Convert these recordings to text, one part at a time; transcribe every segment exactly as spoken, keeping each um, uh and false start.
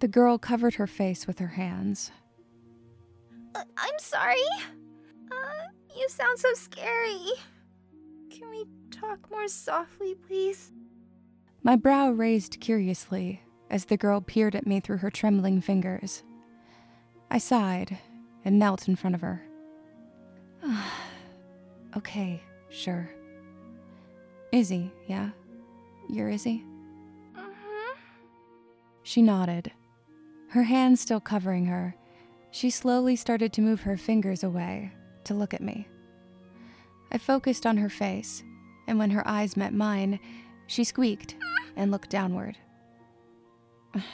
The girl covered her face with her hands. Uh, I'm sorry. Uh, you sound so scary. Can we talk more softly, please? My brow raised curiously as the girl peered at me through her trembling fingers. I sighed and knelt in front of her. Okay, sure. Izzy, yeah? You're Izzy? Mm-hmm. She nodded. Her hands still covering her, she slowly started to move her fingers away to look at me. I focused on her face, and when her eyes met mine, she squeaked and looked downward.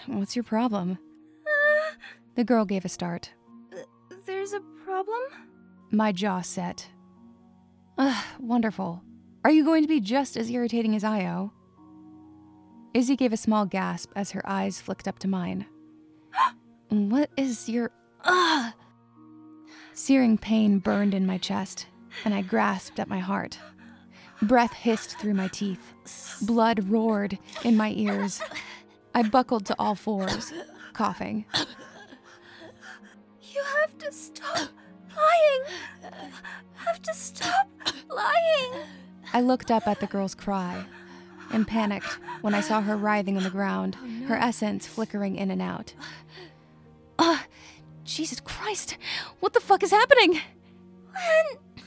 What's your problem? Uh, the girl gave a start. Th- there's a problem? My jaw set. Ugh, wonderful. Are you going to be just as irritating as Io? Izzy gave a small gasp as her eyes flicked up to mine. What is your... Ugh! Searing pain burned in my chest, and I grasped at my heart. Breath hissed through my teeth. Blood roared in my ears. I buckled to all fours, coughing. You have to stop lying! Have to stop lying! I looked up at the girl's cry and panicked when I saw her writhing on the ground, oh, no. Her essence flickering in and out. Ugh! Jesus Christ! What the fuck is happening? Lynn!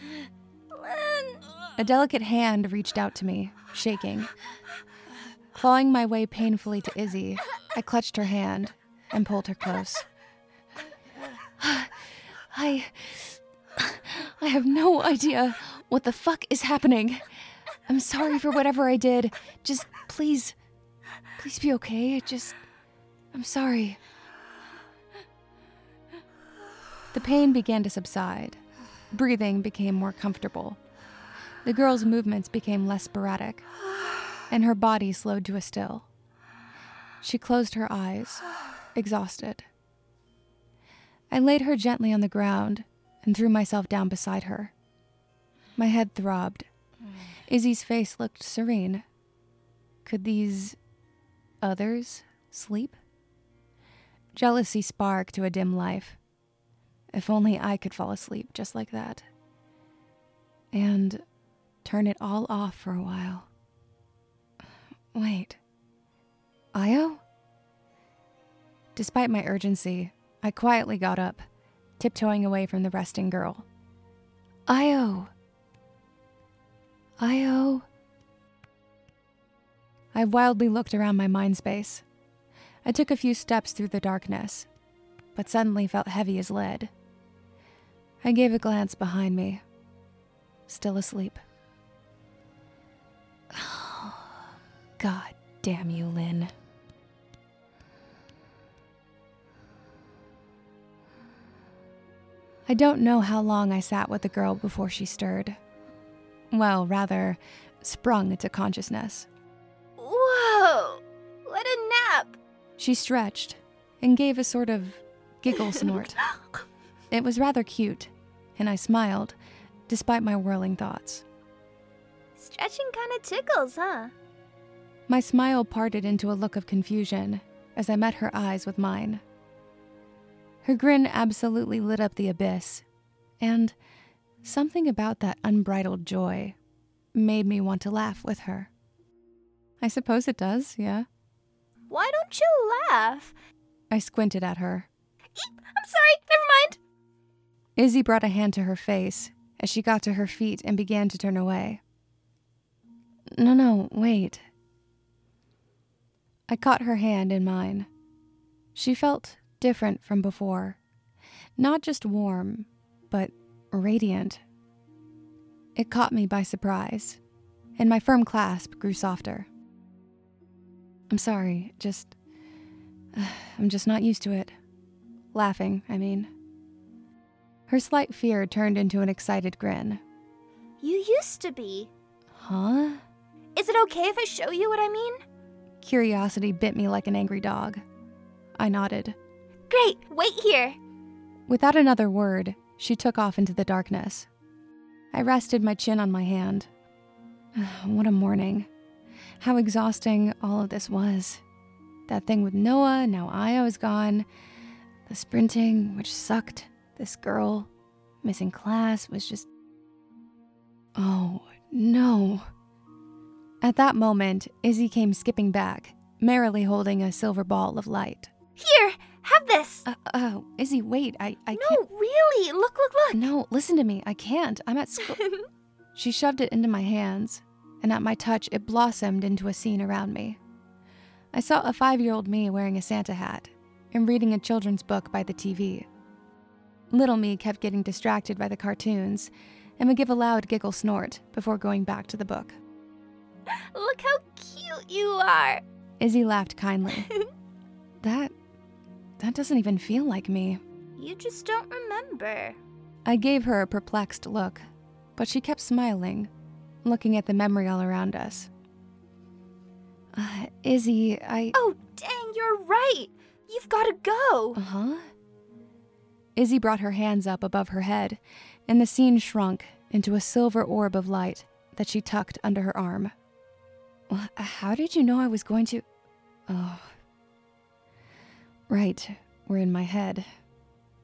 Lynn! A delicate hand reached out to me, shaking. Clawing my way painfully to Izzy, I clutched her hand and pulled her close. I... I have no idea what the fuck is happening. I'm sorry for whatever I did. Just please... Please be okay. Just... I'm sorry. The pain began to subside. Breathing became more comfortable. The girl's movements became less sporadic, and her body slowed to a still. She closed her eyes, exhausted. I laid her gently on the ground and threw myself down beside her. My head throbbed. Izzy's face looked serene. Could these others sleep? Jealousy sparked to a dim life. If only I could fall asleep just like that. And turn it all off for a while. Wait. Io? Despite my urgency, I quietly got up, tiptoeing away from the resting girl. Io! Io! I wildly looked around my mind space. I took a few steps through the darkness, but suddenly felt heavy as lead. I gave a glance behind me, still asleep. God damn you, Lynn. I don't know how long I sat with the girl before she stirred. Well, rather, sprung to consciousness. Whoa! What a nap! She stretched and gave a sort of giggle snort. It was rather cute, and I smiled, despite my whirling thoughts. Stretching kinda tickles, huh? My smile parted into a look of confusion as I met her eyes with mine. Her grin absolutely lit up the abyss, and something about that unbridled joy made me want to laugh with her. I suppose it does, yeah? Why don't you laugh? I squinted at her. Eep, I'm sorry, never mind. Izzy brought a hand to her face as she got to her feet and began to turn away. No, no, wait. I caught her hand in mine. She felt different from before. Not just warm, but radiant. It caught me by surprise, and my firm clasp grew softer. I'm sorry, just... Uh, I'm just not used to it. Laughing, I mean. Her slight fear turned into an excited grin. You used to be. Huh? Is it okay if I show you what I mean? Curiosity bit me like an angry dog. I nodded. Great, wait here. Without another word, she took off into the darkness. I rested my chin on my hand. What a morning. How exhausting all of this was. That thing with Noah, now Io is gone. The sprinting, which sucked. This girl, missing class, was just... Oh, no. At that moment, Izzy came skipping back, merrily holding a silver ball of light. Here, have this! Uh, oh, Izzy, wait, I, I no, can't... No, really, look, look, look! No, listen to me, I can't, I'm at school. She shoved it into my hands, and at my touch, it blossomed into a scene around me. I saw a five-year-old me wearing a Santa hat and reading a children's book by the T V. Little me kept getting distracted by the cartoons and would give a loud giggle snort before going back to the book. Look how cute you are! Izzy laughed kindly. That... that doesn't even feel like me. You just don't remember. I gave her a perplexed look, but she kept smiling, looking at the memory all around us. Uh, Izzy, I... Oh, dang, you're right! You've got to go! Uh-huh. Izzy brought her hands up above her head, and the scene shrunk into a silver orb of light that she tucked under her arm. Well, how did you know I was going to... Oh. Right, we're in my head.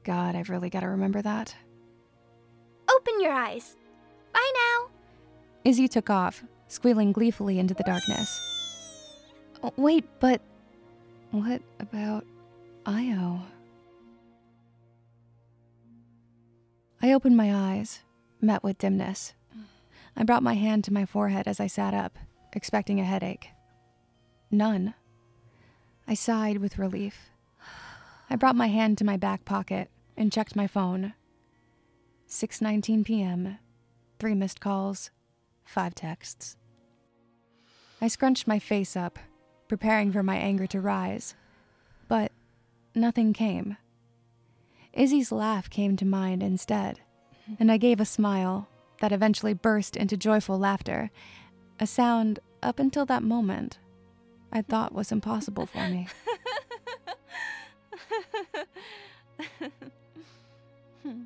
God, I've really got to remember that. Open your eyes. Bye now. Izzy took off, squealing gleefully into the darkness. Oh, wait, but... What about Io? I opened my eyes, met with dimness. I brought my hand to my forehead as I sat up, expecting a headache. None. I sighed with relief. I brought my hand to my back pocket and checked my phone. six nineteen p.m. Three missed calls. Five texts. I scrunched my face up, preparing for my anger to rise. But nothing came. Izzy's laugh came to mind instead, and I gave a smile that eventually burst into joyful laughter, a sound up until that moment I thought was impossible for me. hmm.